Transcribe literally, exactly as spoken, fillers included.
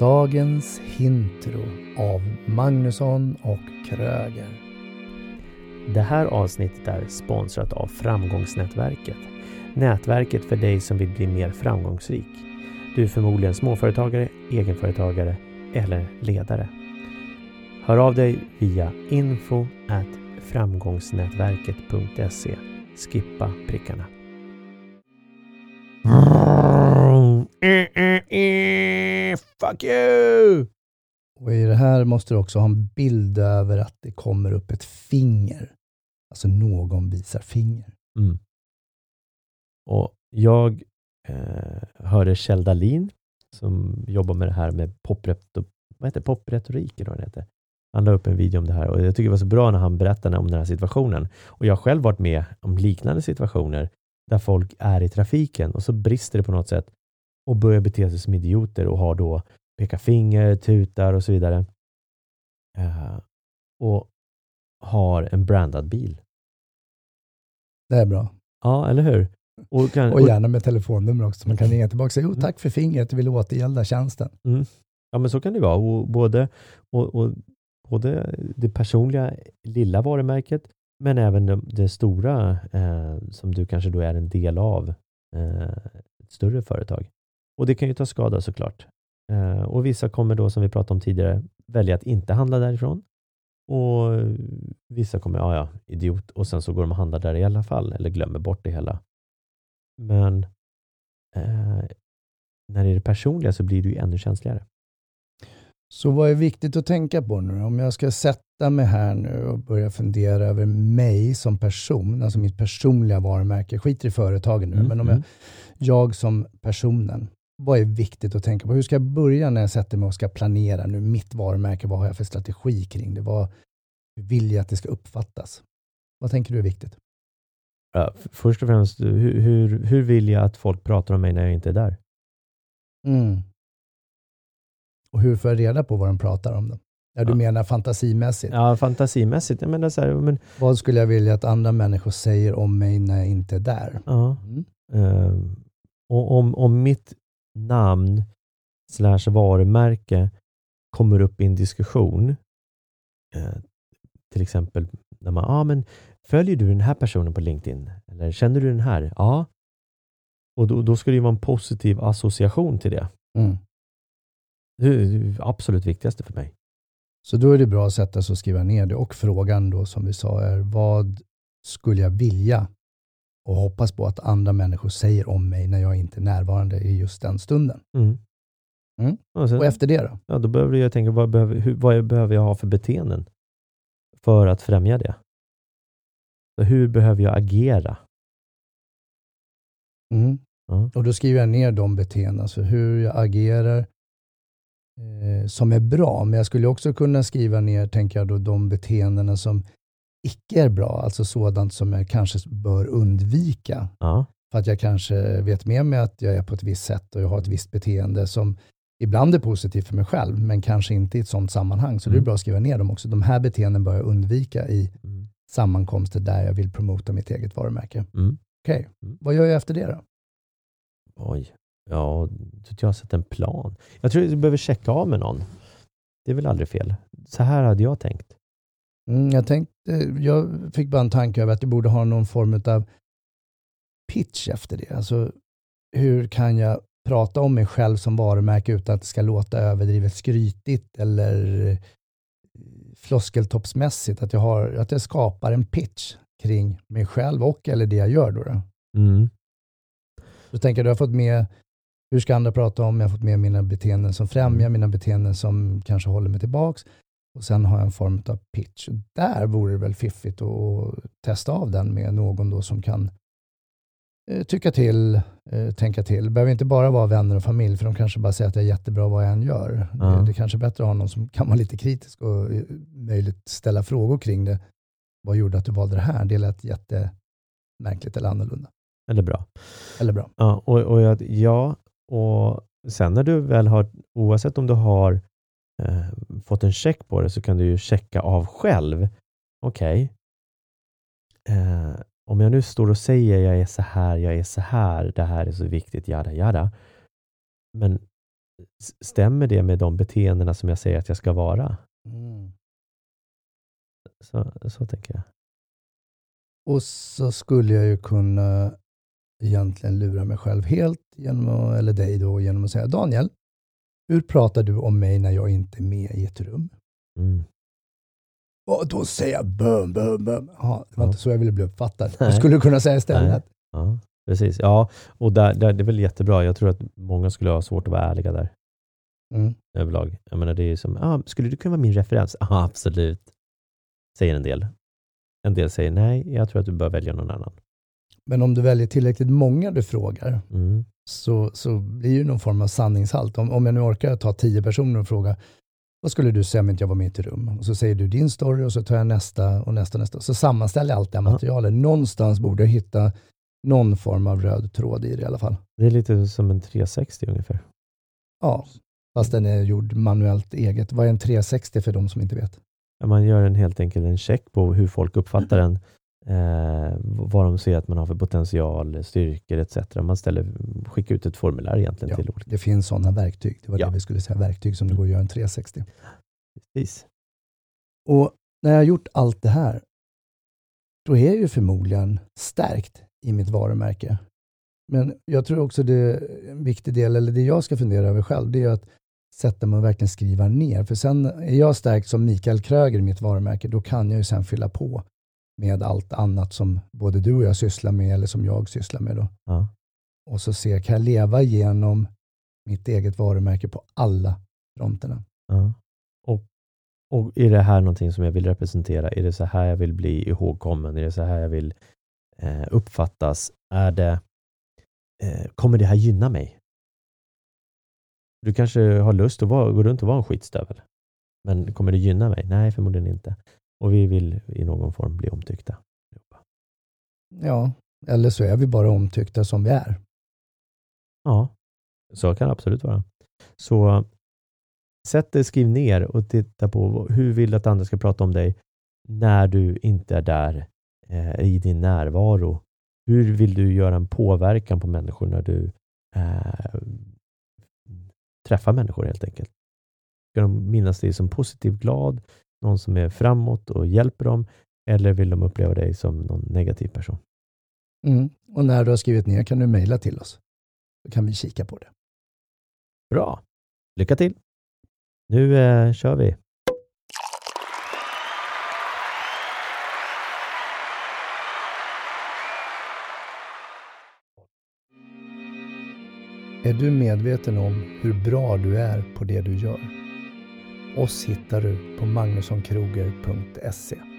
Dagens Hintro av Magnusson och Kröger. Det här avsnittet är sponsrat av Framgångsnätverket. Nätverket för dig som vill bli mer framgångsrik. Du är förmodligen småföretagare, egenföretagare eller ledare. Hör av dig via info at framgångsnätverket punkt se. Skippa prickarna. Fuck you! Och i det här måste du också ha en bild över att det kommer upp ett finger. Alltså någon visar finger. Mm. Och jag eh, hörde Kjell Dalin som jobbar med det här med popretorik. Vad heter popretorik? Han la upp en video om det här och jag tycker det var så bra när han berättade om den här situationen. Och jag har själv varit med om liknande situationer där folk är i trafiken och så brister det på något sätt och börjar bete sig som idioter och har då peka finger, tutar och så vidare. Uh, och har en brandad bil. Det är bra. Ja, eller hur? Och, kan, och gärna med telefonnummer också. Man kan ringa tillbaka och säga, oh, tack för fingret, vi vill återgälda tjänsten. Mm. Ja, men så kan det vara. Och både, och, och, både det personliga lilla varumärket, men även det, det stora eh, som du kanske då är en del av eh, ett större företag. Och det kan ju ta skada såklart. Och vissa kommer då, som vi pratade om tidigare, välja att inte handla därifrån. Och vissa kommer, ja ja, idiot. Och sen så går de och handlar där i alla fall. Eller glömmer bort det hela. Men eh, när det är det personliga så blir det ju ännu känsligare. Så vad är viktigt att tänka på nu? Om jag ska sätta mig här nu och börja fundera över mig som person. Alltså mitt personliga varumärke. Skiter i företagen nu. Mm, men om mm. jag, jag som personen. Vad är viktigt att tänka på? Hur ska jag börja när jag sätter mig och ska planera nu mitt varumärke? Vad har jag för strategi kring det? Vad vill jag att det ska uppfattas? Vad tänker du är viktigt? Ja, först och främst, hur, hur, hur vill jag att folk pratar om mig när jag inte är där? Mm. Och hur får jag reda på vad de pratar om då? Ja, du ja. menar fantasimässigt? Ja, fantasimässigt. Jag menar så här, men... Vad skulle jag vilja att andra människor säger om mig när jag inte är där? Ja. Mm. Um, och om, om mitt namn slash varumärke kommer upp i en diskussion, eh, till exempel när man, ja ah, men följer du den här personen på LinkedIn eller känner du den här? Ja. Och då, då ska det ju vara en positiv association till det. Mm. Det är det absolut viktigaste för mig. Så då är det bra att sätta sig och skriva ner det, och frågan då som vi sa är, vad skulle jag vilja och hoppas på att andra människor säger om mig när jag inte är närvarande i just den stunden. Mm. Mm. Och, sen, och efter det då? Ja, då behöver jag tänka, vad behöver, hur, vad behöver jag ha för beteenden för att främja det? Så hur behöver jag agera? Mm. Mm. Och då skriver jag ner de beteenden, alltså hur jag agerar eh, som är bra. Men jag skulle också kunna skriva ner, tänker jag då, de beteenden som icke är bra, alltså sådant som jag kanske bör undvika. Ja. För att jag kanske vet med mig att jag är på ett visst sätt och jag har ett visst beteende som ibland är positivt för mig själv, men kanske inte i ett sådant sammanhang. Så mm. det är bra att skriva ner dem också. De här beteenden bör jag undvika i mm. sammankomster där jag vill promota mitt eget varumärke. Mm. Okej, okay. mm. Vad gör jag efter det då? Oj, ja, jag har sett en plan. Jag tror att du behöver checka av med någon. Det är väl aldrig fel. Så här hade jag tänkt. Mm, jag, tänkte, jag fick bara en tanke över att jag borde ha någon form av pitch efter det. Alltså, hur kan jag prata om mig själv som varumärke utan att det ska låta överdrivet skrytigt eller floskeltoppsmässigt. Att jag, har, att jag skapar en pitch kring mig själv och eller det jag gör då. då. Mm. Så tänker jag, du har fått med, hur ska andra prata om? Jag har fått med mina beteenden som främjar, mina beteenden som kanske håller mig tillbaks. Och sen har jag en form av pitch. Där vore det väl fiffigt att testa av den med någon då som kan eh, tycka till, eh, tänka till. Det behöver inte bara vara vänner och familj, för de kanske bara säger att det är jättebra vad jag än gör. Ja. Det, det kanske är bättre att ha någon som kan vara lite kritisk och möjligt ställa frågor kring det. Vad gjorde att du valde det här? Det lät jättemärkligt eller annorlunda. Eller bra. Eller bra. Ja, och, och, jag, ja, och sen när du väl har, oavsett om du har fått en check på det, så kan du ju checka av själv. Okej. Okay. Eh, om jag nu står och säger jag är så här, jag är så här, det här är så viktigt, jada, jada. Men stämmer det med de beteendena som jag säger att jag ska vara? Mm. Så, så tänker jag. Och så skulle jag ju kunna egentligen lura mig själv helt, genom att, eller dig då, genom att säga: Daniel, hur pratar du om mig när jag inte är med i ett rum? Mm. Och då säger jag bum, bum, bum. Ja, det var ja. inte så jag ville bli uppfattad. Nej. Jag skulle kunna säga istället. Ja, precis. Ja, och där, där, det är väl jättebra. Jag tror att många skulle ha svårt att vara ärliga där. Mm. Överlag. Jag menar, det är ju som, ah, skulle du kunna vara min referens? Ja, ah, absolut. Säger en del. En del säger nej, jag tror att du bör välja någon annan. Men om du väljer tillräckligt många du frågar, mm. så, så blir ju någon form av sanningshalt. Om, om jag nu orkar ta tio personer och fråga: vad skulle du säga om inte jag var med i rum? Och så säger du din story och så tar jag nästa och nästa och nästa. Så sammanställer jag allt det här materialet. Ja. Någonstans borde jag hitta någon form av röd tråd i det i alla fall. Det är lite som en tre sextio ungefär. Ja, fast den är gjord manuellt eget. Vad är en tre sextio för de som inte vet? Ja, man gör en, helt enkelt en check på hur folk uppfattar den. Eh, vad de ser att man har för potential, styrkor et cetera. Man ställer, skickar ut ett formulär egentligen ja, till olika. Det finns sådana verktyg. Det var ja. det vi skulle säga, verktyg som det går att göra en tre sextio. Precis. Och när jag har gjort allt det här, då är jag ju förmodligen stärkt i mitt varumärke. Men jag tror också det är en viktig del, eller det jag ska fundera över själv, det är att sätta mig och verkligen skriva ner. För sen är jag stärkt som Mikael Kröger i mitt varumärke, då kan jag ju sen fylla på med allt annat som både du och jag sysslar med, eller som jag sysslar med då. Ja. Och så ser jag, kan jag leva genom mitt eget varumärke på alla fronterna. Ja. Och, och är det här någonting som jag vill representera? Är det så här jag vill bli ihågkommen? Är det så här jag vill eh, uppfattas? Är det, eh, kommer det här gynna mig? Du kanske har lust att vara, gå runt och vara en skitstövel. Men kommer det gynna mig? Nej, förmodligen inte. Och vi vill i någon form bli omtyckta. Ja, eller så är vi bara omtyckta som vi är. Ja, så kan det absolut vara. Så sätt dig, skriv ner och titta på hur vill att andra ska prata om dig när du inte är där eh, i din närvaro. Hur vill du göra en påverkan på människor när du eh, träffar människor helt enkelt? Ska de minnas dig som positiv, glad? Någon som är framåt och hjälper dem, eller vill de uppleva dig som någon negativ person? Mm. Och när du har skrivit ner kan du mejla till oss. Då kan vi kika på det. Bra. Lycka till. Nu eh, kör vi. Är du medveten om hur bra du är på det du gör? Oss hittar du på magnussonkroger punkt se.